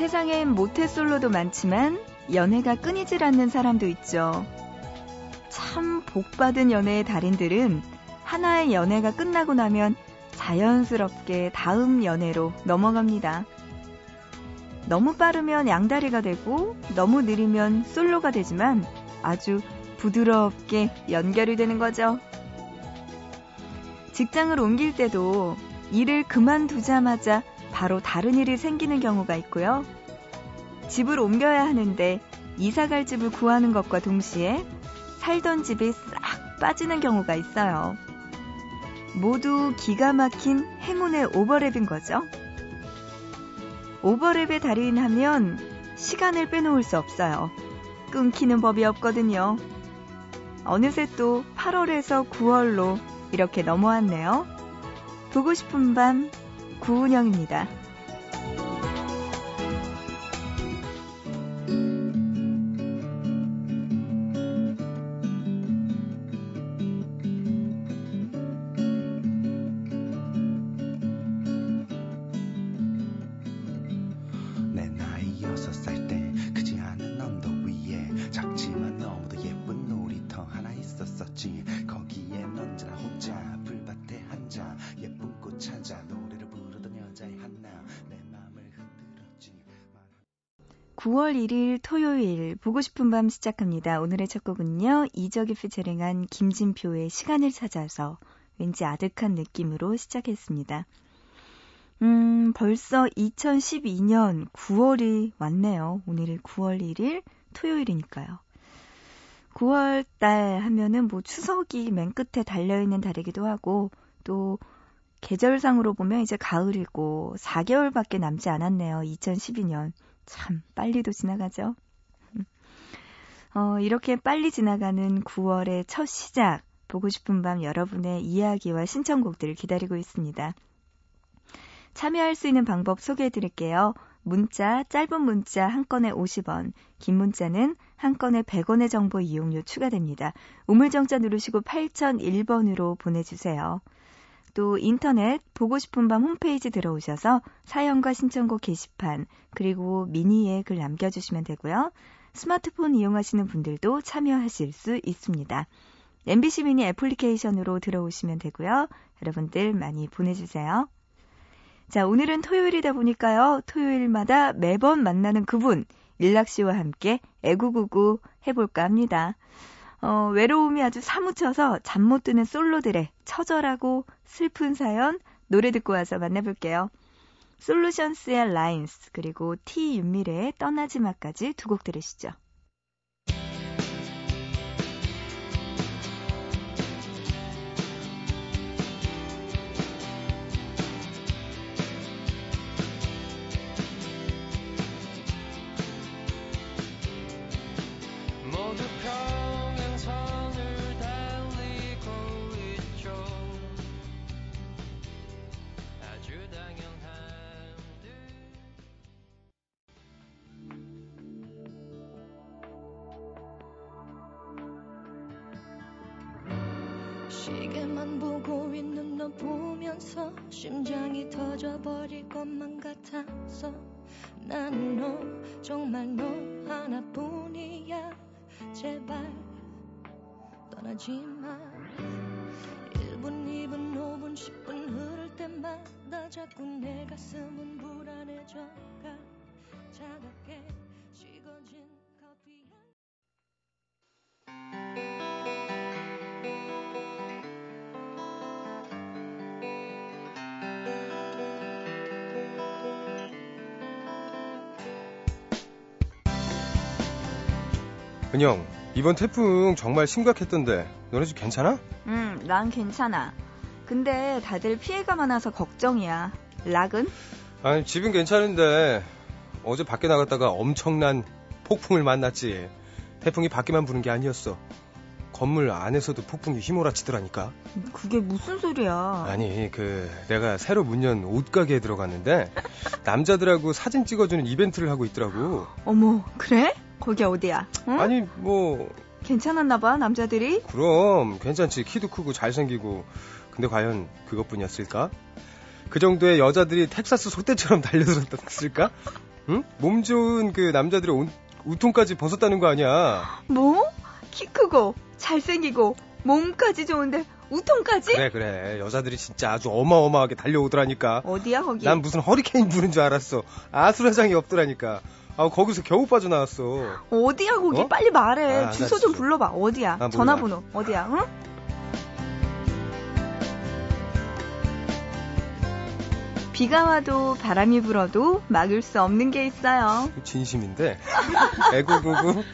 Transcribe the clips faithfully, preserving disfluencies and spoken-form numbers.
세상엔 모태솔로도 많지만 연애가 끊이질 않는 사람도 있죠. 참 복받은 연애의 달인들은 하나의 연애가 끝나고 나면 자연스럽게 다음 연애로 넘어갑니다. 너무 빠르면 양다리가 되고 너무 느리면 솔로가 되지만 아주 부드럽게 연결이 되는 거죠. 직장을 옮길 때도 일을 그만두자마자 바로 다른 일이 생기는 경우가 있고요. 집을 옮겨야 하는데 이사갈 집을 구하는 것과 동시에 살던 집이 싹 빠지는 경우가 있어요. 모두 기가 막힌 행운의 오버랩인 거죠. 오버랩의 달인 하면 시간을 빼놓을 수 없어요. 끊기는 법이 없거든요. 어느새 또 팔월에서 구월로 이렇게 넘어왔네요. 보고 싶은 밤, 구은영입니다. 구월 일일 토요일 보고 싶은 밤 시작합니다. 오늘의 첫 곡은요. 이적이 피처링한 김진표의 시간을 찾아서 왠지 아득한 느낌으로 시작했습니다. 음, 벌써 이천십이년 구월이 왔네요. 오늘이 구월 일일 토요일이니까요. 구월달 하면은 뭐 추석이 맨 끝에 달려있는 달이기도 하고 또 계절상으로 보면 이제 가을이고 사개월밖에 남지 않았네요. 이천십이년. 참 빨리도 지나가죠. 어, 이렇게 빨리 지나가는 구월의 첫 시작, 보고 싶은 밤 여러분의 이야기와 신청곡들을 기다리고 있습니다. 참여할 수 있는 방법 소개해드릴게요. 문자, 짧은 문자 한 건에 오십 원, 긴 문자는 한 건에 백 원의 정보 이용료 추가됩니다. 우물정자 누르시고 팔공공일 번으로 보내주세요. 또 인터넷 보고 싶은 밤 홈페이지 들어오셔서 사연과 신청곡 게시판 그리고 미니에 글 남겨주시면 되고요. 스마트폰 이용하시는 분들도 참여하실 수 있습니다. 엠비씨 미니 애플리케이션으로 들어오시면 되고요. 여러분들 많이 보내주세요. 자, 오늘은 토요일이다 보니까요. 토요일마다 매번 만나는 그분 일락 씨와 함께 애구구구 해볼까 합니다. 어, 외로움이 아주 사무쳐서 잠 못 드는 솔로들의 처절하고 슬픈 사연 노래 듣고 와서 만나볼게요. 솔루션스의 라인스 그리고 T 윤미래의 떠나지 마까지 두 곡 들으시죠. 시계만 보고 있는 너 보면서 심장이 터져버릴 것만 같아서 난 너 정말 너 하나뿐이야 제발 떠나지 마 일 분 이 분 오 분 십 분 흐를 때마다 자꾸 내 가슴은 불안해져가 차갑게 식어진 커피 은영, 이번 태풍 정말 심각했던데 너네 집 괜찮아? 응, 난 괜찮아. 근데 다들 피해가 많아서 걱정이야. 락은? 아니, 집은 괜찮은데 어제 밖에 나갔다가 엄청난 폭풍을 만났지. 태풍이 밖에만 부는 게 아니었어. 건물 안에서도 폭풍이 휘몰아치더라니까. 그게 무슨 소리야? 아니, 그 내가 새로 문 연 옷가게에 들어갔는데 남자들하고 사진 찍어주는 이벤트를 하고 있더라고. 어머, 그래? 거기 어디야? 응? 아니 뭐 괜찮았나봐 남자들이? 그럼 괜찮지. 키도 크고 잘생기고. 근데 과연 그것뿐이었을까? 그 정도의 여자들이 텍사스 소떼처럼 달려들었을까? 응? 몸 좋은 그 남자들의 온, 우통까지 벗었다는 거 아니야. 뭐? 키 크고 잘생기고 몸까지 좋은데 우통까지? 그래 그래 여자들이 진짜 아주 어마어마하게 달려오더라니까. 어디야 거기? 난 무슨 허리케인 부는 줄 알았어. 아수라장이 없더라니까. 아 거기서 겨우 빠져나왔어. 어디야 거기? 어? 빨리 말해. 아, 주소 좀 불러봐. 어디야? 아, 전화번호 어디야? 응? 비가 와도 바람이 불어도 막을 수 없는 게 있어요. 진심인데? 애구구구.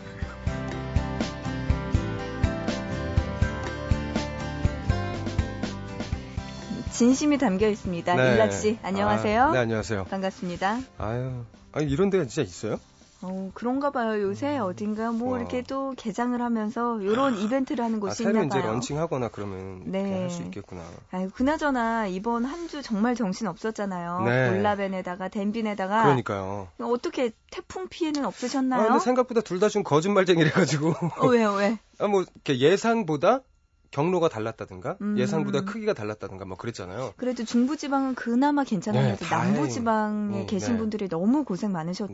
진심이 담겨 있습니다. 네. 일락 씨, 안녕하세요. 아, 네, 안녕하세요. 반갑습니다. 아유, 아니, 이런 데가 진짜 있어요? 어, 그런가 봐요. 요새 어딘가 뭐 와. 이렇게 또 개장을 하면서 이런 이벤트를 하는 곳이 아, 있나 봐요. 새로 이제 런칭하거나 그러면 네. 할 수 있겠구나. 아유, 그나저나 이번 한 주 정말 정신 없었잖아요. 네. 올라벤에다가 덴빈에다가. 그러니까요. 어떻게 태풍 피해는 없으셨나요? 아, 근데 생각보다 둘 다 좀 거짓말쟁이래가지고. 어, 왜요? 왜? 아, 뭐 이렇게 예상보다 경로가 달랐다든가 음. 예상보다 크기가 달랐다든가 뭐 그랬잖아요. 그래도 중부지방은 그나마 괜찮은데 네, 남부지방에 음, 계신 네. 분들이 너무 고생 많으셨죠.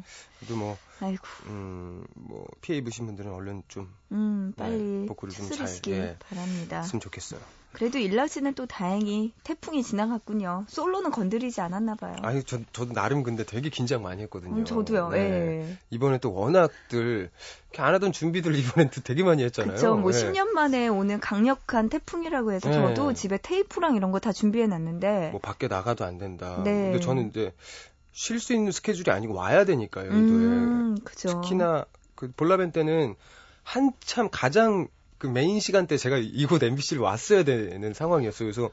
네. 그래도 뭐, 아이고. 음, 뭐 피해 입으신 분들은 얼른 좀 음, 빨리 추스리시길 네, 예, 바랍니다. 했으면 좋겠어요. 그래도 일락 씨는 또 다행히 태풍이 지나갔군요. 솔로는 건드리지 않았나 봐요. 아니, 저, 저도 나름 근데 되게 긴장 많이 했거든요. 음, 저도요. 네. 네. 이번에 또 워낙들 안 하던 준비들 이번엔 또 되게 많이 했잖아요. 그렇죠. 뭐 네. 십 년 만에 오는 강력한 태풍이라고 해서 저도 네. 집에 테이프랑 이런 거 다 준비해놨는데 뭐 밖에 나가도 안 된다. 네. 근데 저는 이제 쉴 수 있는 스케줄이 아니고 와야 되니까요. 음, 그죠. 특히나 그 볼라벤 때는 한참 가장 그 메인 시간 때 제가 이곳 엠비씨를 왔어야 되는 상황이었어요. 그래서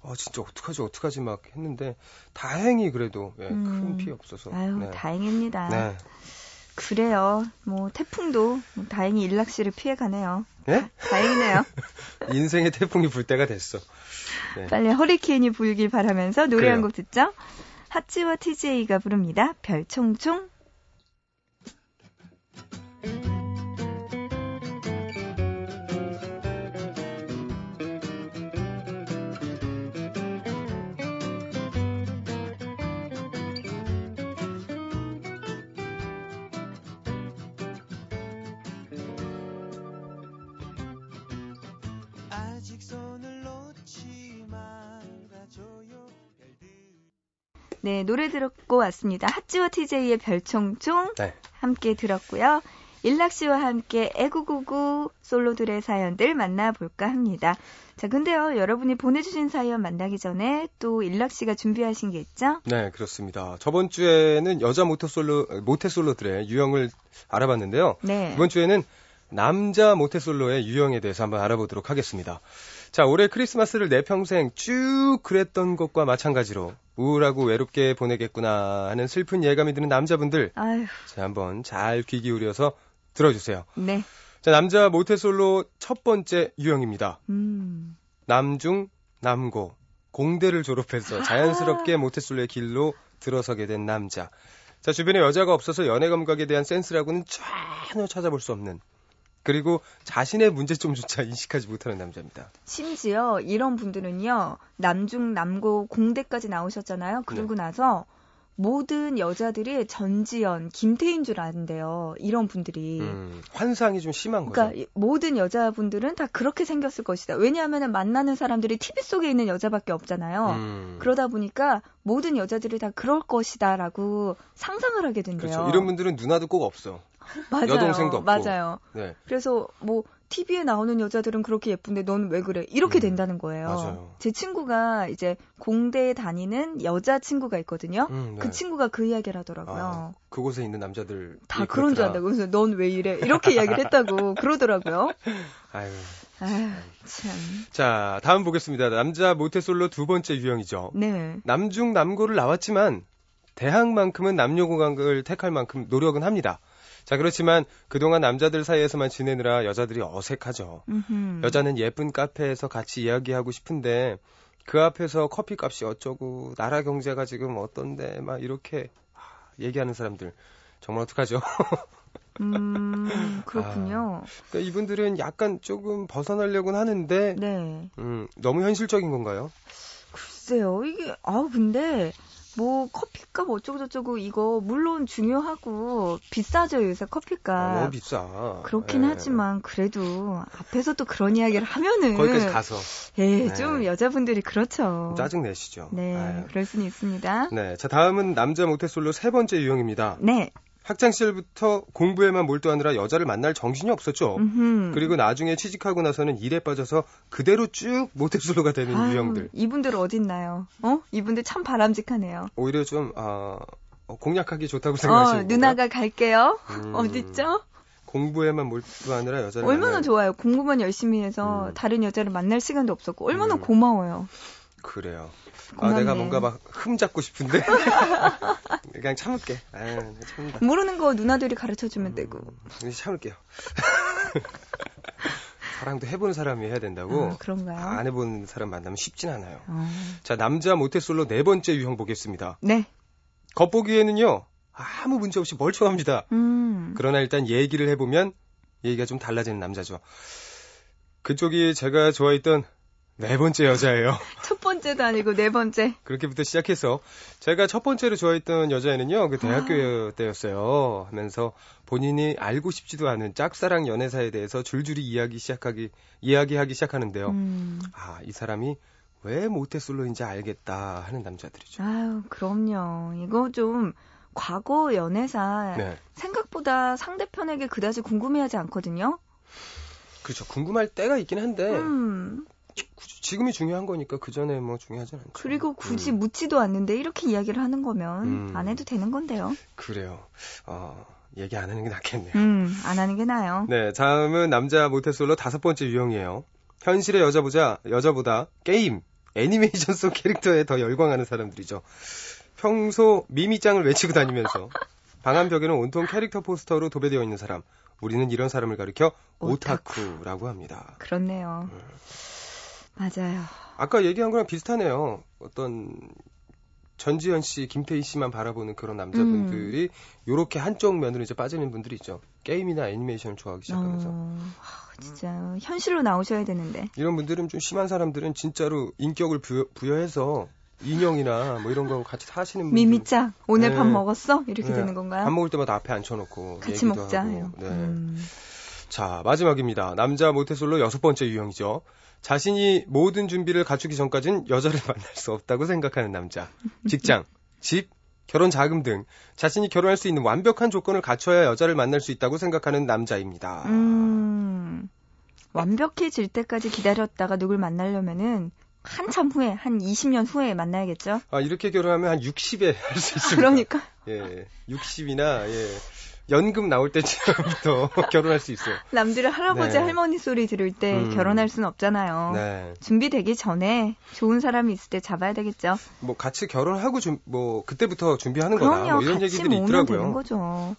어, 진짜 어떡하지 어떡하지 막 했는데 다행히 그래도 예, 음. 큰 피해 없어서. 아유 네. 다행입니다. 네. 그래요. 뭐 태풍도 다행히 일락 씨를 피해가네요. 예? 네? 다행이네요. 인생의 태풍이 불 때가 됐어. 네. 빨리 허리케인이 불길 바라면서 노래 한 곡 듣죠. 핫지와 티제이가 부릅니다. 별총총. 네, 노래 들었고 왔습니다. 핫지와 티제이의 별총총 네. 함께 들었고요. 일락 씨와 함께 애구구구 솔로들의 사연들 만나볼까 합니다. 자, 근데요. 여러분이 보내주신 사연 만나기 전에 또 일락 씨가 준비하신 게 있죠? 네, 그렇습니다. 저번 주에는 여자 모태솔로, 모태솔로들의 유형을 알아봤는데요. 네. 이번 주에는 남자 모태솔로의 유형에 대해서 한번 알아보도록 하겠습니다. 자, 올해 크리스마스를 내 평생 쭉 그랬던 것과 마찬가지로 우울하고 외롭게 보내겠구나 하는 슬픈 예감이 드는 남자분들 아휴. 자, 한번 잘 귀 기울여서 들어주세요. 네. 자, 남자 모태솔로 첫 번째 유형입니다. 음. 남중, 남고, 공대를 졸업해서 자연스럽게 아. 모태솔로의 길로 들어서게 된 남자. 자, 주변에 여자가 없어서 연애 감각에 대한 센스라고는 전혀 찾아볼 수 없는 그리고 자신의 문제점조차 인식하지 못하는 남자입니다. 심지어 이런 분들은요. 남중, 남고, 공대까지 나오셨잖아요. 그러고 네. 나서 모든 여자들이 전지현, 김태인 줄 아는데요. 이런 분들이. 음, 환상이 좀 심한 거죠. 그러니까 모든 여자분들은 다 그렇게 생겼을 것이다. 왜냐하면 만나는 사람들이 티비 속에 있는 여자밖에 없잖아요. 음. 그러다 보니까 모든 여자들이 다 그럴 것이다 라고 상상을 하게 된대요. 그렇죠. 이런 분들은 누나도 꼭 없어. 맞아요. 여동생도 없고. 맞아요. 네. 그래서 뭐 티비에 나오는 여자들은 그렇게 예쁜데 넌 왜 그래? 이렇게 음, 된다는 거예요. 맞아요. 제 친구가 이제 공대에 다니는 여자 친구가 있거든요. 음, 네. 그 친구가 그 이야기를 하더라고요. 아, 그곳에 있는 남자들 다 그런 줄 안다고. 그래서 넌 왜 이래? 이렇게 이야기를 했다고 그러더라고요. 아유, 아유 참. 자, 다음 보겠습니다. 남자 모태솔로 두 번째 유형이죠. 네. 남중 남고를 나왔지만 대학만큼은 남녀공학을 택할 만큼 노력은 합니다. 자, 그렇지만 그동안 남자들 사이에서만 지내느라 여자들이 어색하죠. 음흠. 여자는 예쁜 카페에서 같이 이야기하고 싶은데 그 앞에서 커피값이 어쩌고 나라 경제가 지금 어떤데 막 이렇게 얘기하는 사람들 정말 어떡하죠? 음, 그렇군요. 아, 그러니까 이분들은 약간 조금 벗어나려고는 하는데 네. 음, 너무 현실적인 건가요? 글쎄요. 이게 아 근데 뭐 커피값 어쩌고저쩌고 이거 물론 중요하고 비싸죠. 요새 커피값 너무 비싸. 그렇긴 예. 하지만 그래도 앞에서 또 그런 이야기를 하면은 거기까지 가서 예, 예. 좀 여자분들이 그렇죠. 짜증내시죠. 네, 예. 그럴 수는 있습니다. 네, 자 다음은 남자 모태솔로 세 번째 유형입니다. 네. 학창시절부터 공부에만 몰두하느라 여자를 만날 정신이 없었죠. 음흠. 그리고 나중에 취직하고 나서는 일에 빠져서 그대로 쭉 모태솔로가 되는 아유, 유형들. 이분들 어딨나요? 어? 이분들 참 바람직하네요. 오히려 좀 어, 공략하기 좋다고 생각하시는 어, 누나가 갈게요. 음, 어딨죠? 공부에만 몰두하느라 여자를 얼마나 만날... 좋아요. 공부만 열심히 해서 음. 다른 여자를 만날 시간도 없었고 얼마나 음. 고마워요. 그래요. 고맙네. 아, 내가 뭔가 막 흠잡고 싶은데 그냥 참을게. 아, 참는다. 모르는 거 누나들이 가르쳐주면 음, 되고. 참을게요. 사랑도 해본 사람이 해야 된다고. 아, 그런가요? 안 해본 사람 만나면 쉽진 않아요. 아. 자, 남자 모태솔로 네 번째 유형 보겠습니다. 네. 겉보기에는요 아무 문제 없이 멀쩡합니다. 음. 그러나 일단 얘기를 해보면 얘기가 좀 달라지는 남자죠. 그쪽이 제가 좋아했던 네 번째 여자예요. 첫 번째도 아니고 네 번째. 그렇게부터 시작해서 제가 첫 번째로 좋아했던 여자애는요. 그 대학교 아. 때였어요. 하면서 본인이 알고 싶지도 않은 짝사랑 연애사에 대해서 줄줄이 이야기 시작하기, 이야기하기 시작하는데요. 음. 아, 이 사람이 왜 모태솔로인지 알겠다 하는 남자들이죠. 아유, 그럼요. 이거 좀... 과거 연애사 네. 생각보다 상대편에게 그다지 궁금해하지 않거든요. 그렇죠. 궁금할 때가 있긴 한데 음. 지금이 중요한 거니까 그 전에 뭐 중요하진 않죠. 그리고 굳이 음. 묻지도 않는데 이렇게 이야기를 하는 거면 음. 안 해도 되는 건데요. 그래요. 어, 얘기 안 하는 게 낫겠네요. 음, 안 하는 게 나아요. 네, 다음은 남자 모태솔로 다섯 번째 유형이에요. 현실의 여자보다, 여자보다 게임, 애니메이션 속 캐릭터에 더 열광하는 사람들이죠. 평소 미미짱을 외치고 다니면서 방한 벽에는 온통 캐릭터 포스터로 도배되어 있는 사람. 우리는 이런 사람을 가리켜 오타쿠라고 합니다. 그렇네요. 음. 맞아요. 아까 얘기한 거랑 비슷하네요. 어떤 전지현 씨, 김태희 씨만 바라보는 그런 남자분들이 요렇게 음. 한쪽 면으로 이제 빠지는 분들이 있죠. 게임이나 애니메이션을 좋아하기 시작하면서. 어, 진짜 현실로 나오셔야 되는데. 이런 분들은 좀 심한 사람들은 진짜로 인격을 부여, 부여해서 인형이나 뭐 이런 거 같이 사시는 분들. 미미짱 오늘 네. 밥 먹었어? 이렇게 네. 되는 건가요? 밥 먹을 때마다 앞에 앉혀놓고 같이 먹자. 네. 음. 자 마지막입니다. 남자 모태솔로 여섯 번째 유형이죠. 자신이 모든 준비를 갖추기 전까지는 여자를 만날 수 없다고 생각하는 남자. 직장, 집, 결혼 자금 등 자신이 결혼할 수 있는 완벽한 조건을 갖춰야 여자를 만날 수 있다고 생각하는 남자입니다. 음, 완벽해질 때까지 기다렸다가 누굴 만나려면은 한참 후에, 한 이십 년 후에 만나야겠죠? 아, 이렇게 결혼하면 한 육십에 할 수 있습니다. 그러니까? 예, 육십이나, 예, 연금 나올 때쯤부터 결혼할 수 있어요. 남들의 할아버지, 네. 할머니 소리 들을 때 음. 결혼할 수는 없잖아요. 네. 준비되기 전에 좋은 사람이 있을 때 잡아야 되겠죠? 뭐, 같이 결혼하고, 좀, 뭐, 그때부터 준비하는 그럼요, 거다. 뭐 이런 얘기들이 있더라고요. 같이 모으면 되는 거죠.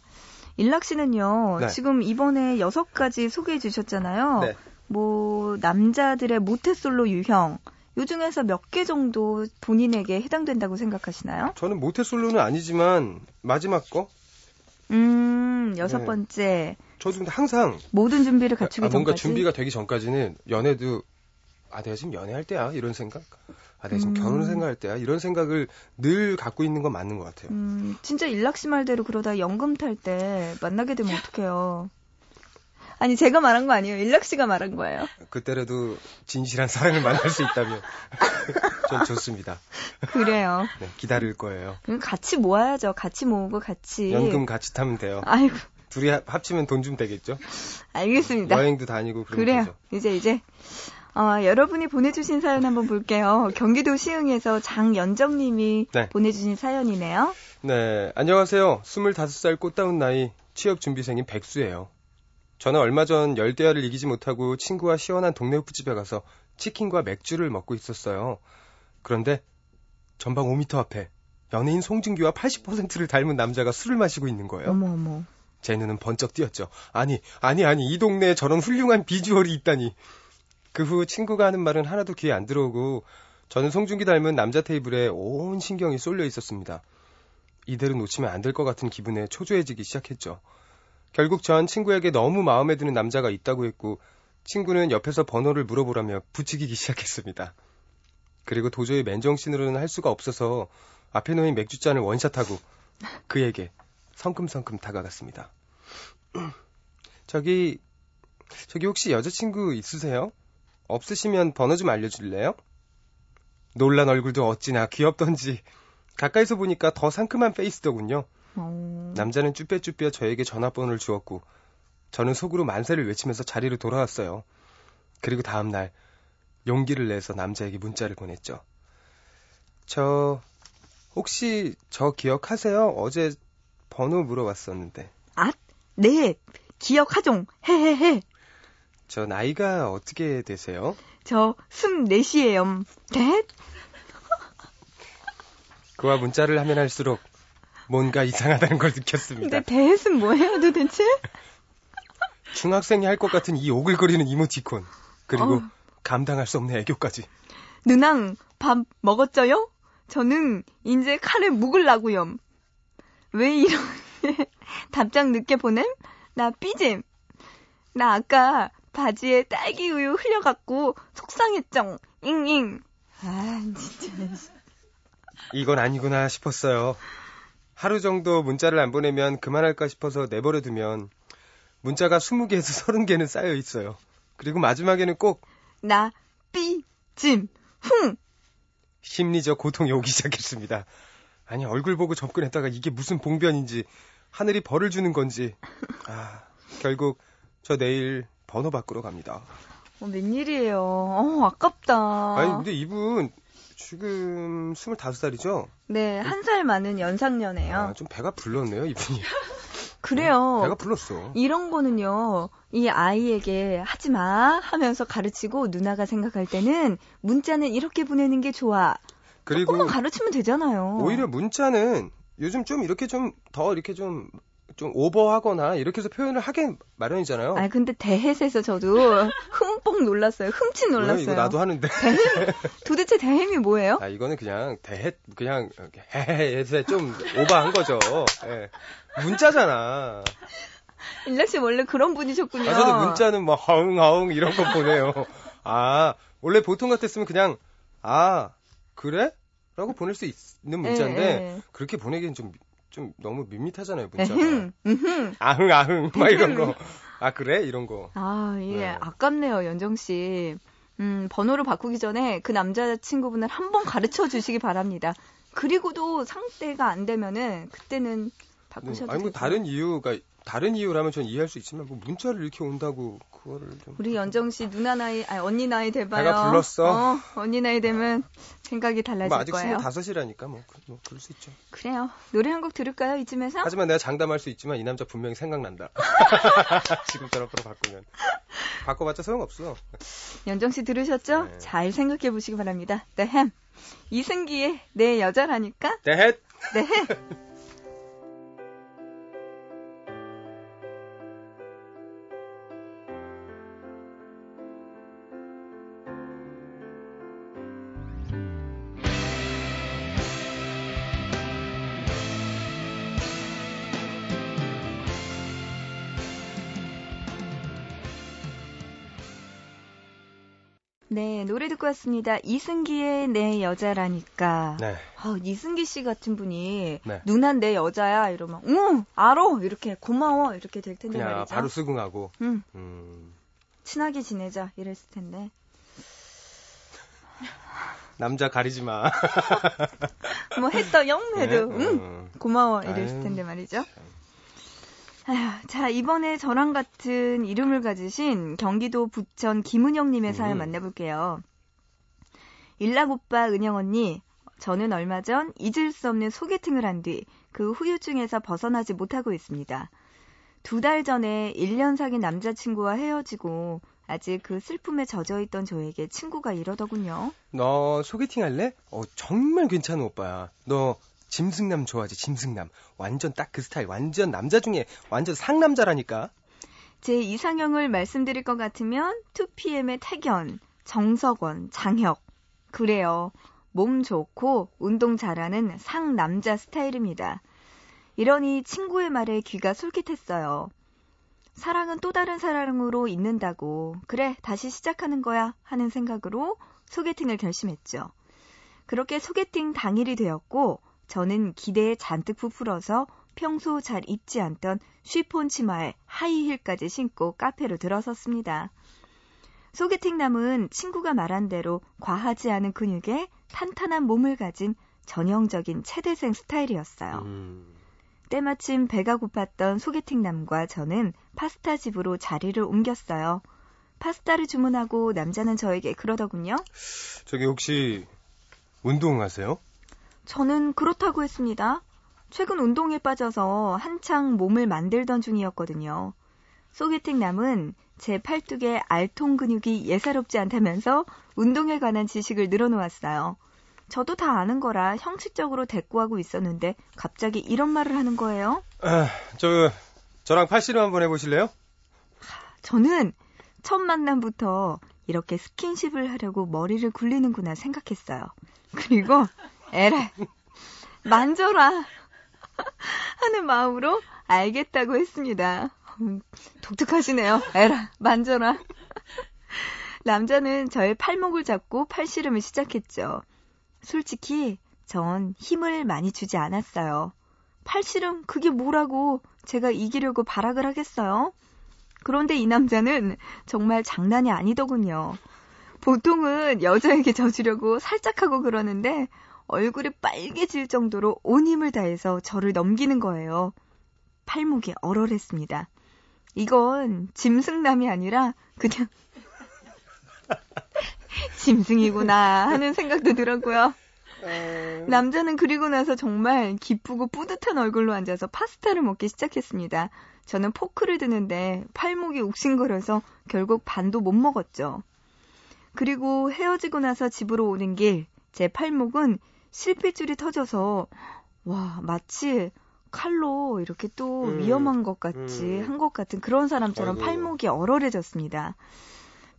일락 씨는요, 네. 지금 이번에 여섯 가지 소개해 주셨잖아요. 네. 뭐, 남자들의 모태솔로 유형, 요 중에서 몇 개 정도 본인에게 해당된다고 생각하시나요? 저는 모태솔로는 아니지만 마지막 거? 음, 여섯 네. 번째. 저도 근데 항상 모든 준비를 갖추기 아, 전까지. 뭔가 준비가 되기 전까지는 연애도 아 내가 지금 연애할 때야 이런 생각? 아 내가 지금 음. 결혼 생각할 때야 이런 생각을 늘 갖고 있는 건 맞는 것 같아요. 음, 진짜 일락씨 말대로 그러다 연금 탈 때 만나게 되면 어떡해요. 아니 제가 말한 거 아니에요. 일락 씨가 말한 거예요. 그때라도 진실한 사랑을 만날 수 있다면 전 좋습니다. 그래요. 네, 기다릴 거예요. 그럼 같이 모아야죠. 같이 모으고 같이. 연금 같이 타면 돼요. 아이고. 둘이 합치면 돈 좀 되겠죠? 알겠습니다. 여행도 다니고 그러면 그래요. 되죠. 이제 이제 어, 여러분이 보내주신 사연 한번 볼게요. 경기도 시흥에서 장연정 님이 네. 보내주신 사연이네요. 네. 안녕하세요. 스물다섯 살 꽃다운 나이 취업준비생인 백수예요. 저는 얼마 전 열대야를 이기지 못하고 친구와 시원한 동네 호프집에 가서 치킨과 맥주를 먹고 있었어요. 그런데 전방 오 미터 앞에 연예인 송중기와 팔십 퍼센트를 닮은 남자가 술을 마시고 있는 거예요. 어머 어머. 제 눈은 번쩍 띄었죠. 아니 아니 아니 이 동네에 저런 훌륭한 비주얼이 있다니. 그 후 친구가 하는 말은 하나도 귀에 안 들어오고 저는 송중기 닮은 남자 테이블에 온 신경이 쏠려 있었습니다. 이대로 놓치면 안 될 것 같은 기분에 초조해지기 시작했죠. 결국 전 친구에게 너무 마음에 드는 남자가 있다고 했고 친구는 옆에서 번호를 물어보라며 부추기기 시작했습니다. 그리고 도저히 맨정신으로는 할 수가 없어서 앞에 놓인 맥주잔을 원샷하고 그에게 성큼성큼 다가갔습니다. 저기, 저기 혹시 여자친구 있으세요? 없으시면 번호 좀 알려줄래요? 놀란 얼굴도 어찌나 귀엽던지 가까이서 보니까 더 상큼한 페이스더군요. 음... 남자는 쭈뼛쭈뼛 저에게 전화번호를 주었고 저는 속으로 만세를 외치면서 자리로 돌아왔어요. 그리고 다음날 용기를 내서 남자에게 문자를 보냈죠. 저 혹시 저 기억하세요? 어제 번호 물어봤었는데. 아, 네. 기억하종. 헤헤헤. 저 나이가 어떻게 되세요? 저 스물네시에요. 댓? 그와 문자를 하면 할수록 뭔가 이상하다는 걸 느꼈습니다. 근데 댓은 뭐예요 도대체? 중학생이 할 것 같은 이 오글거리는 이모티콘. 그리고 어. 감당할 수 없는 애교까지. 누낭 밥 먹었죠요? 저는 이제 칼을 묵으려고요. 왜 이렇게 답장 늦게 보냄? 나 삐짐. 나 아까 바지에 딸기 우유 흘려갖고 속상했정. 잉잉. 아 진짜. 이건 아니구나 싶었어요. 하루 정도 문자를 안 보내면 그만할까 싶어서 내버려 두면 문자가 스무 개에서 서른 개는 쌓여 있어요. 그리고 마지막에는 꼭 나 삐짐. 흥. 심리적 고통이 오기 시작했습니다. 아니 얼굴 보고 접근했다가 이게 무슨 봉변인지 하늘이 벌을 주는 건지. 아 결국 저 내일 번호 바꾸러 갑니다. 어, 웬일이에요. 어, 아깝다. 아니 근데 이분 지금 스물다섯 살이죠? 네, 한 살 많은 연상녀네요. 아, 좀 배가 불렀네요 이분이. 그래요. 배가 불렀어. 이런 거는요. 이 아이에게 하지마 하면서 가르치고 누나가 생각할 때는 문자는 이렇게 보내는 게 좋아. 그리고 조금만 가르치면 되잖아요. 오히려 문자는 요즘 좀 이렇게 좀 더 이렇게 좀 좀 오버하거나 이렇게 해서 표현을 하게 마련이잖아요. 아 근데 대헷에서 저도 흠뻑 놀랐어요. 흠칫 놀랐어요. 이거 나도 하는데. 대햄? 도대체 대햄이 뭐예요? 아 이거는 그냥 대헷 그냥 헤헤헤 좀 오버한 거죠. 네. 문자잖아. 일락 씨 원래 그런 분이셨군요. 아, 저도 문자는 뭐 허웅허웅 이런 거 보내요. 아 원래 보통 같았으면 그냥 아 그래? 라고 보낼 수 있는 문자인데 에, 에. 그렇게 보내기엔 좀, 좀 너무 밋밋하잖아요 문자가. 에흠, 으흠. 아흥 아흥 막 이런 거. 아 그래? 이런 거. 아 예. 네. 아깝네요 연정씨. 음, 번호를 바꾸기 전에 그 남자친구분을 한번 가르쳐주시기 바랍니다. 그리고도 상대가 안 되면은 그때는 바꾸셔도 뭐, 아니 뭐 다른 이유가 다른 이유라면 전 이해할 수 있지만 뭐 문자를 이렇게 온다고 그거를 좀. 우리 연정 씨 누나 나이 아니 언니 나이 돼봐요. 내가 불렀어. 어, 언니 나이 되면 생각이 달라질 뭐 아직 거예요. 아직 스물다섯이라니까 뭐, 뭐 그럴 수 있죠. 그래요. 노래 한 곡 들을까요 이쯤에서? 하지만 내가 장담할 수 있지만 이 남자 분명히 생각난다. 지금 전화번호 바꾸면 바꿔봤자 소용없어. 연정 씨 들으셨죠? 네. 잘 생각해 보시기 바랍니다. 네햄 이승기의 내 여자라니까. 네헷 네헷. 네, 노래 듣고 왔습니다. 이승기의 내 여자라니까. 네. 아, 이승기 씨 같은 분이 네. 누난 내 여자야 이러면 응, 알어 이렇게 고마워 이렇게 될 텐데 그냥 말이죠. 바로 수긍하고 응. 음. 친하게 지내자 이랬을 텐데. 남자 가리지 마. 뭐 했다 영 해도 네, 응. 음. 고마워 이랬을 텐데 아유, 말이죠. 참. 아휴, 자 이번에 저랑 같은 이름을 가지신 경기도 부천 김은영님의 음. 사연 만나볼게요. 일락 오빠 은영 언니, 저는 얼마 전 잊을 수 없는 소개팅을 한 뒤 그 후유증에서 벗어나지 못하고 있습니다. 두 달 전에 일 년 사귄 남자친구와 헤어지고 아직 그 슬픔에 젖어있던 저에게 친구가 이러더군요. 너 소개팅 할래? 어 정말 괜찮은 오빠야. 너 짐승남 좋아하지, 짐승남. 완전 딱 그 스타일, 완전 남자 중에 완전 상남자라니까. 제 이상형을 말씀드릴 것 같으면 투피엠의 태견, 정석원, 장혁. 그래요. 몸 좋고 운동 잘하는 상남자 스타일입니다. 이러니 친구의 말에 귀가 솔깃했어요. 사랑은 또 다른 사랑으로 잊는다고. 그래, 다시 시작하는 거야 하는 생각으로 소개팅을 결심했죠. 그렇게 소개팅 당일이 되었고 저는 기대에 잔뜩 부풀어서 평소 잘 입지 않던 쉬폰 치마에 하이힐까지 신고 카페로 들어섰습니다. 소개팅남은 친구가 말한 대로 과하지 않은 근육에 탄탄한 몸을 가진 전형적인 체대생 스타일이었어요. 음. 때마침 배가 고팠던 소개팅남과 저는 파스타집으로 자리를 옮겼어요. 파스타를 주문하고 남자는 저에게 그러더군요. 저기 혹시 운동하세요? 저는 그렇다고 했습니다. 최근 운동에 빠져서 한창 몸을 만들던 중이었거든요. 소개팅남은 제 팔뚝에 알통 근육이 예사롭지 않다면서 운동에 관한 지식을 늘어놓았어요. 저도 다 아는 거라 형식적으로 대꾸하고 있었는데 갑자기 이런 말을 하는 거예요. 아, 저, 저랑 팔씨름 한번 해보실래요? 저는 첫 만남부터 이렇게 스킨십을 하려고 머리를 굴리는구나 생각했어요. 그리고 에라, 만져라 하는 마음으로 알겠다고 했습니다. 독특하시네요. 에라, 만져라. 남자는 저의 팔목을 잡고 팔씨름을 시작했죠. 솔직히 전 힘을 많이 주지 않았어요. 팔씨름 그게 뭐라고 제가 이기려고 발악을 하겠어요? 그런데 이 남자는 정말 장난이 아니더군요. 보통은 여자에게 져주려고 살짝 하고 그러는데 얼굴이 빨개질 정도로 온 힘을 다해서 저를 넘기는 거예요. 팔목이 얼얼했습니다. 이건 짐승남이 아니라 그냥 짐승이구나 하는 생각도 들었고요. 남자는 그리고 나서 정말 기쁘고 뿌듯한 얼굴로 앉아서 파스타를 먹기 시작했습니다. 저는 포크를 드는데 팔목이 욱신거려서 결국 반도 못 먹었죠. 그리고 헤어지고 나서 집으로 오는 길 제 팔목은 실핏줄이 터져서 와 마치 칼로 이렇게 또 음, 위험한 것 같이 음. 한 것 같은 그런 사람처럼 아이고. 팔목이 얼얼해졌습니다.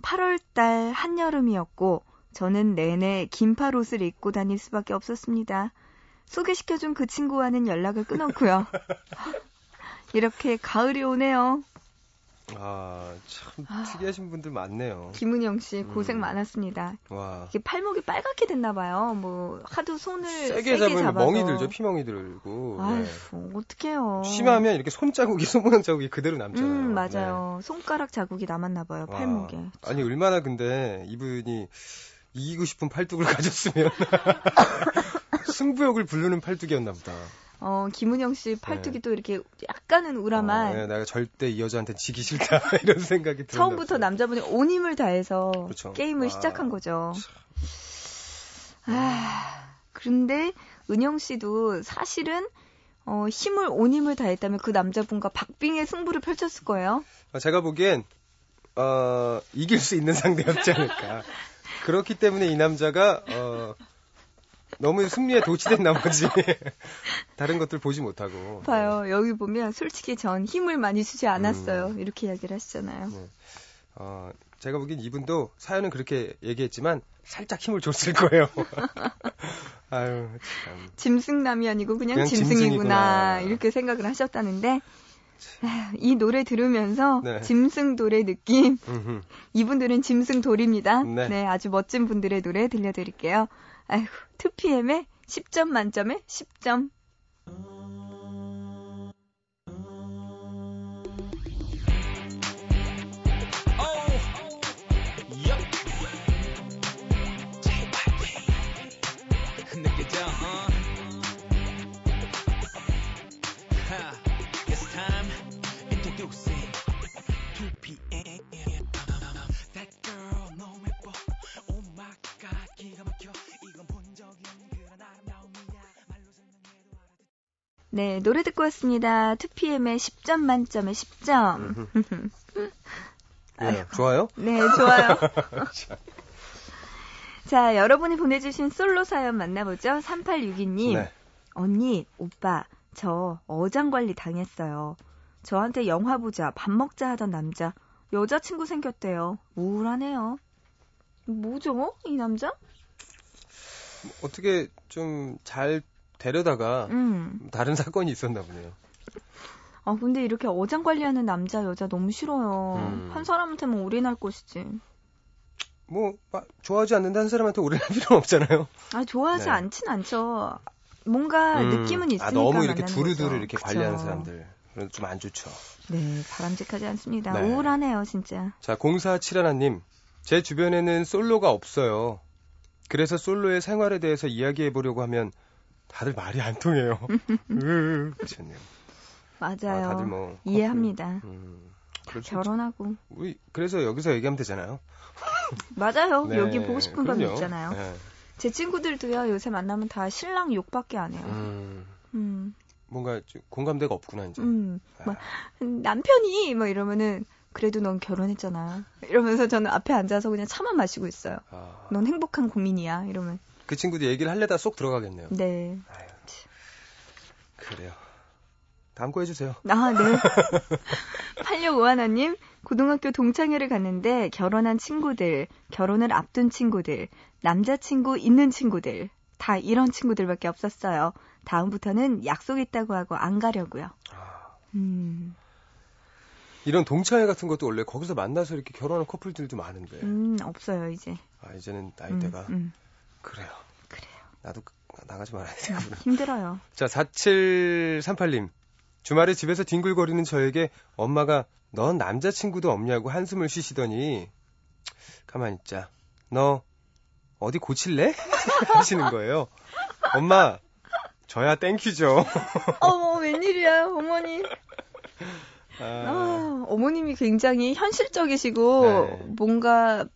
팔월달 한여름이었고 저는 내내 긴팔 옷을 입고 다닐 수밖에 없었습니다. 소개시켜준 그 친구와는 연락을 끊었고요. 이렇게 가을이 오네요. 아, 참 아, 특이하신 분들 많네요. 김은영 씨 고생 음. 많았습니다. 와. 이게 팔목이 빨갛게 됐나 봐요. 뭐 하도 손을 세게, 세게 잡으면 잡아서. 멍이 들죠. 피멍이 들고. 아휴, 네. 어떡해요. 심하면 이렇게 손자국이, 손모양 자국이 그대로 남잖아요. 음, 맞아요. 네. 손가락 자국이 남았나 봐요. 와. 팔목에. 참. 아니, 얼마나 근데 이분이 이기고 싶은 팔뚝을 가졌으면 승부욕을 부르는 팔뚝이었나 보다. 어, 김은영 씨 팔뚝이 네. 또 이렇게 약간은 우람한. 어, 네, 내가 절대 이 여자한테 지기 싫다. 이런 생각이 들었어요. 처음부터 남자분이 온 힘을 다해서 그렇죠. 게임을 아, 시작한 거죠. 참. 아, 그런데 은영 씨도 사실은 어, 힘을 온 힘을 다했다면 그 남자분과 박빙의 승부를 펼쳤을 거예요. 제가 보기엔 어, 이길 수 있는 상대였지 않을까. 그렇기 때문에 이 남자가 어. 너무 승리에 도취된 나머지 다른 것들 보지 못하고 봐요. 네. 여기 보면 솔직히 전 힘을 많이 주지 않았어요. 음. 이렇게 이야기를 하시잖아요. 네. 어, 제가 보기엔 이분도 사연은 그렇게 얘기했지만 살짝 힘을 줬을 거예요. 아유, 참. 짐승남이 아니고 그냥, 그냥 짐승이구나, 짐승이구나 이렇게 생각을 하셨다는데 이 노래 들으면서 네. 짐승 노래 느낌 이분들은 짐승 돌입니다. 네. 네, 아주 멋진 분들의 노래 들려드릴게요. 아이고, 투피엠에 십 점 만점에 십 점. 네, 노래 듣고 왔습니다. 투피엠의 십 점 만점에 십 점. 네, 좋아요? 네, 좋아요. 자, 여러분이 보내주신 솔로 사연 만나보죠. 삼팔육이 님. 네. 언니, 오빠, 저 어장관리 당했어요. 저한테 영화 보자, 밥 먹자 하던 남자, 여자친구 생겼대요. 우울하네요. 뭐죠? 이 남자? 어떻게 좀 잘... 데려다가 음. 다른 사건이 있었나 보네요. 아 근데 이렇게 어장 관리하는 남자 여자 너무 싫어요. 음. 한 사람한테만 올인할 것이지. 뭐 좋아하지 않는데 한 사람한테 올인할 필요는 없잖아요. 아 좋아하지 네. 않진 않죠. 뭔가 음, 느낌은 있으니까. 아, 너무 이렇게 두루두루 거죠. 이렇게 그쵸. 관리하는 사람들. 그래서 좀 안 좋죠. 네, 바람직하지 않습니다. 네. 우울하네요, 진짜. 자, 공사칠하나님. 제 주변에는 솔로가 없어요. 그래서 솔로의 생활에 대해서 이야기해보려고 하면 다들 말이 안 통해요. 그렇네요. 맞아요. 아, 다들 뭐 이해합니다. 음, 다 결혼하고. 우리 그래서 여기서 얘기하면 되잖아요. 맞아요. 네, 여기 보고 싶은 밤 있잖아요. 네. 제 친구들도요. 요새 만나면 다 신랑 욕밖에 안 해요. 음. 음. 뭔가 공감대가 없구나 이제. 음. 아. 막, 남편이 막 이러면은 그래도 넌 결혼했잖아. 이러면서 저는 앞에 앉아서 그냥 차만 마시고 있어요. 아. 넌 행복한 고민이야. 이러면. 그 친구도 얘기를 하려다 쏙 들어가겠네요. 네. 아유. 그래요. 다음 거 해주세요. 아, 네. 팔육오하나님, 고등학교 동창회를 갔는데 결혼한 친구들, 결혼을 앞둔 친구들, 남자친구 있는 친구들, 다 이런 친구들밖에 없었어요. 다음부터는 약속 있다고 하고 안 가려고요. 음. 이런 동창회 같은 것도 원래 거기서 만나서 이렇게 결혼한 커플들도 많은데. 음, 없어요, 이제. 아, 이제는 나이대가. 음, 음. 그래요. 그래요. 나도 나가지 말아야 돼요. 힘들어요. 자, 사칠삼팔님. 주말에 집에서 뒹굴거리는 저에게 엄마가 넌 남자친구도 없냐고 한숨을 쉬시더니 가만히 있자. 너 어디 고칠래? 하시는 거예요. 엄마, 저야 땡큐죠. 어머, 웬일이야, 어머니. 아... 아, 어머님이 굉장히 현실적이시고 네. 뭔가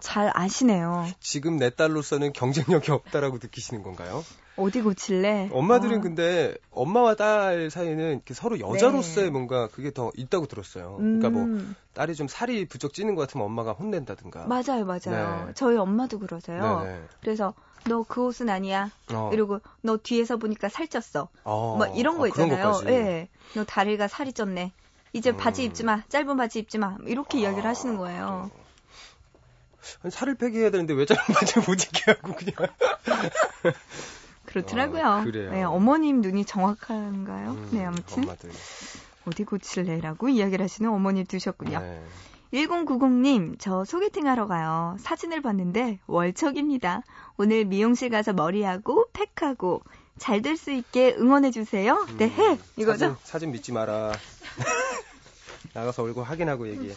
잘 아시네요. 지금 내 딸로서는 경쟁력이 없다라고 느끼시는 건가요? 어디 고칠래? 엄마들은 아. 근데 엄마와 딸 사이는 이렇게 서로 여자로서의 네. 뭔가 그게 더 있다고 들었어요. 음. 그러니까 뭐 딸이 좀 살이 부쩍 찌는 것 같으면 엄마가 혼낸다든가. 맞아요. 맞아요. 네. 저희 엄마도 그러세요. 네네. 그래서 너 그 옷은 아니야. 어. 이러고 너 뒤에서 보니까 살쪘어. 어. 막 이런 거 아, 있잖아요. 예. 네. 너 다리가 살이 쪘네. 이제 음. 바지 입지 마. 짧은 바지 입지 마. 이렇게 아. 이야기를 하시는 거예요. 네. 살을 빼게 해야 되는데 왜 짧은 바지 못 입게 하고 그냥. 그렇더라고요. 아, 그래요. 네, 어머님 눈이 정확한가요? 음, 네, 아무튼. 엄마들. 어디 고칠래라고 이야기를 하시는 어머님 두셨군요. 네. 일공구공님, 저 소개팅하러 가요. 사진을 봤는데 월척입니다. 오늘 미용실 가서 머리하고 팩하고 잘 될 수 있게 응원해주세요. 음, 네, 해! 이거죠? 사진, 사진 믿지 마라. 나가서 얼굴 확인하고 얘기해.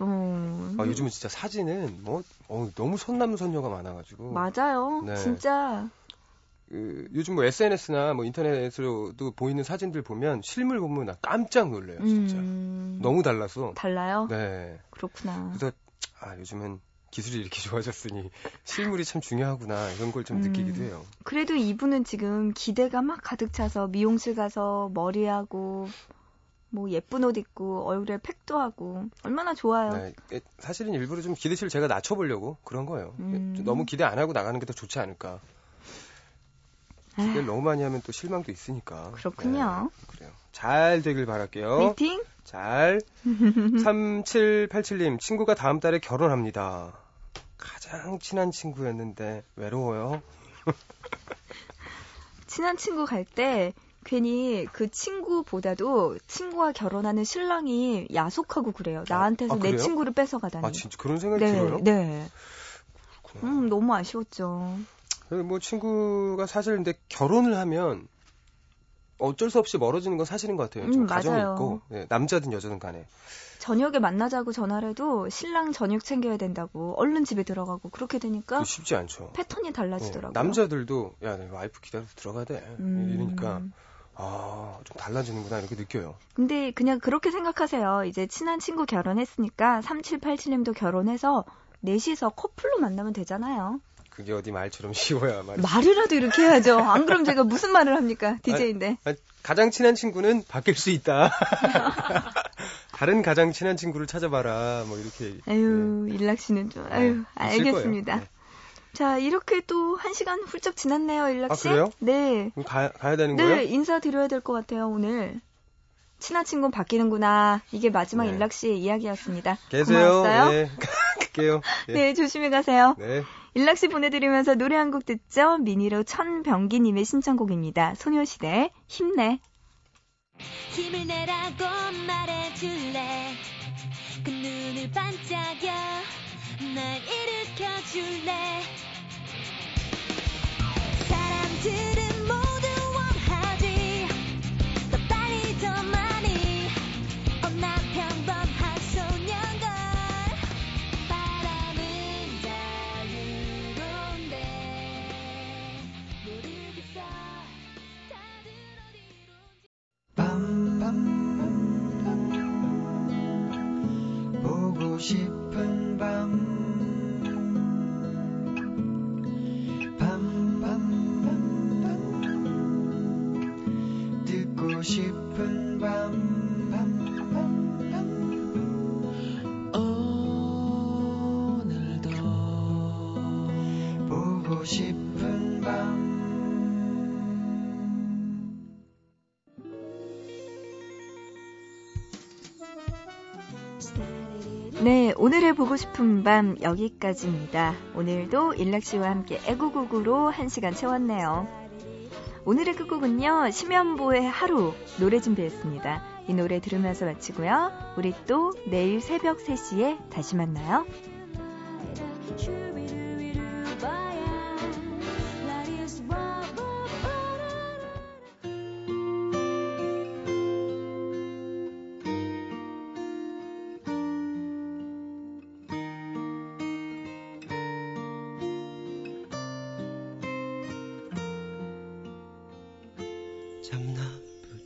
어... 아, 요즘은 진짜 사진은 뭐 어, 너무 선남선녀가 많아가지고. 맞아요. 네. 진짜. 그, 요즘 뭐 에스엔에스나 뭐 인터넷으로도 보이는 사진들 보면 실물 보면 나 깜짝 놀래요, 진짜. 음... 너무 달라서. 달라요? 네. 그렇구나. 그래서 아, 요즘은 기술이 이렇게 좋아졌으니 실물이 참 중요하구나 이런 걸 좀 음... 느끼기도 해요. 그래도 이분은 지금 기대가 막 가득 차서 미용실 가서 머리하고 뭐 예쁜 옷 입고 얼굴에 팩도 하고 얼마나 좋아요. 네, 사실은 일부러 좀 기대치를 제가 낮춰보려고 그런 거예요. 음... 너무 기대 안 하고 나가는 게 더 좋지 않을까. 기대를 너무 많이 하면 또 실망도 있으니까. 그렇군요. 네, 그래요. 잘 되길 바랄게요. 화이팅. 잘. 삼칠팔칠님, 친구가 다음 달에 결혼합니다. 가장 친한 친구였는데 외로워요. 친한 친구 갈 때 괜히 그 친구보다도 친구와 결혼하는 신랑이 야속하고 그래요. 나한테서 아, 아, 내 친구를 뺏어가다니. 아, 진짜 그런 생각이 네, 들어요? 네. 그렇구나. 음, 너무 아쉬웠죠. 뭐 친구가 사실 근데 결혼을 하면 어쩔 수 없이 멀어지는 건 사실인 것 같아요. 좀 음, 가정이 맞아요. 있고 네, 남자든 여자든 간에. 저녁에 만나자고 전화를 해도 신랑 저녁 챙겨야 된다고 얼른 집에 들어가고 그렇게 되니까 쉽지 않죠. 패턴이 달라지더라고요. 네, 남자들도 야, 내 와이프 기다려서 들어가야 돼. 음. 이러니까 아, 좀 달라지는구나 이렇게 느껴요. 근데 그냥 그렇게 생각하세요. 이제 친한 친구 결혼했으니까 삼칠팔칠님도 결혼해서 넷이서 커플로 만나면 되잖아요. 그게 어디 말처럼 쉬워야 말이죠. 말이라도 이렇게 해야죠. 안 그럼 제가 무슨 말을 합니까? 디제이인데. 아, 아, 가장 친한 친구는 바뀔 수 있다. 다른 가장 친한 친구를 찾아봐라. 뭐 이렇게. 아유, 네. 일락 씨는 좀. 아유, 아, 알겠습니다. 네. 자, 이렇게 또 한 시간 훌쩍 지났네요, 일락 씨. 아, 그래요? 네. 그럼 가, 가야 되는 네, 거예요? 네, 인사드려야 될 것 같아요, 오늘. 친한 친구는 바뀌는구나. 이게 마지막 네. 일락 씨의 이야기였습니다. 계세요. 네. 갈게요. 네. 네, 조심히 가세요. 네. 일락 씨 보내드리면서 노래 한 곡 듣죠. 미니로 천병기님의 신청곡입니다. 소녀시대 힘내. 힘을 내라고 말해줄래. 그 눈을 반짝여 날 일으켜줄래. 사람들은 모두 싶은 밤, 밤, 밤, 밤, 밤. 듣고 싶은 밤, 밤, 밤, 밤. 오늘도 보고 싶은 밤. 네, 오늘의 보고 싶은 밤 여기까지입니다. 오늘도 일락씨와 함께 애구구구로 한 시간 채웠네요. 오늘의 끝곡은요, 심연보의 하루 노래 준비했습니다. 이 노래 들으면서 마치고요, 우리 또 내일 새벽 세 시에 다시 만나요. 참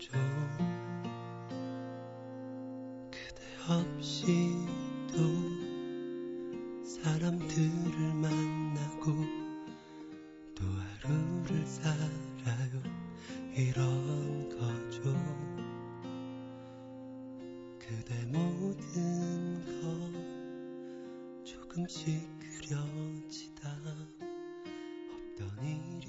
나쁘죠. 그대 없이도 사람들을 만나고 또 하루를 살아요. 이런 거죠. 그대 모든 것 조금씩 그려지다 없던 일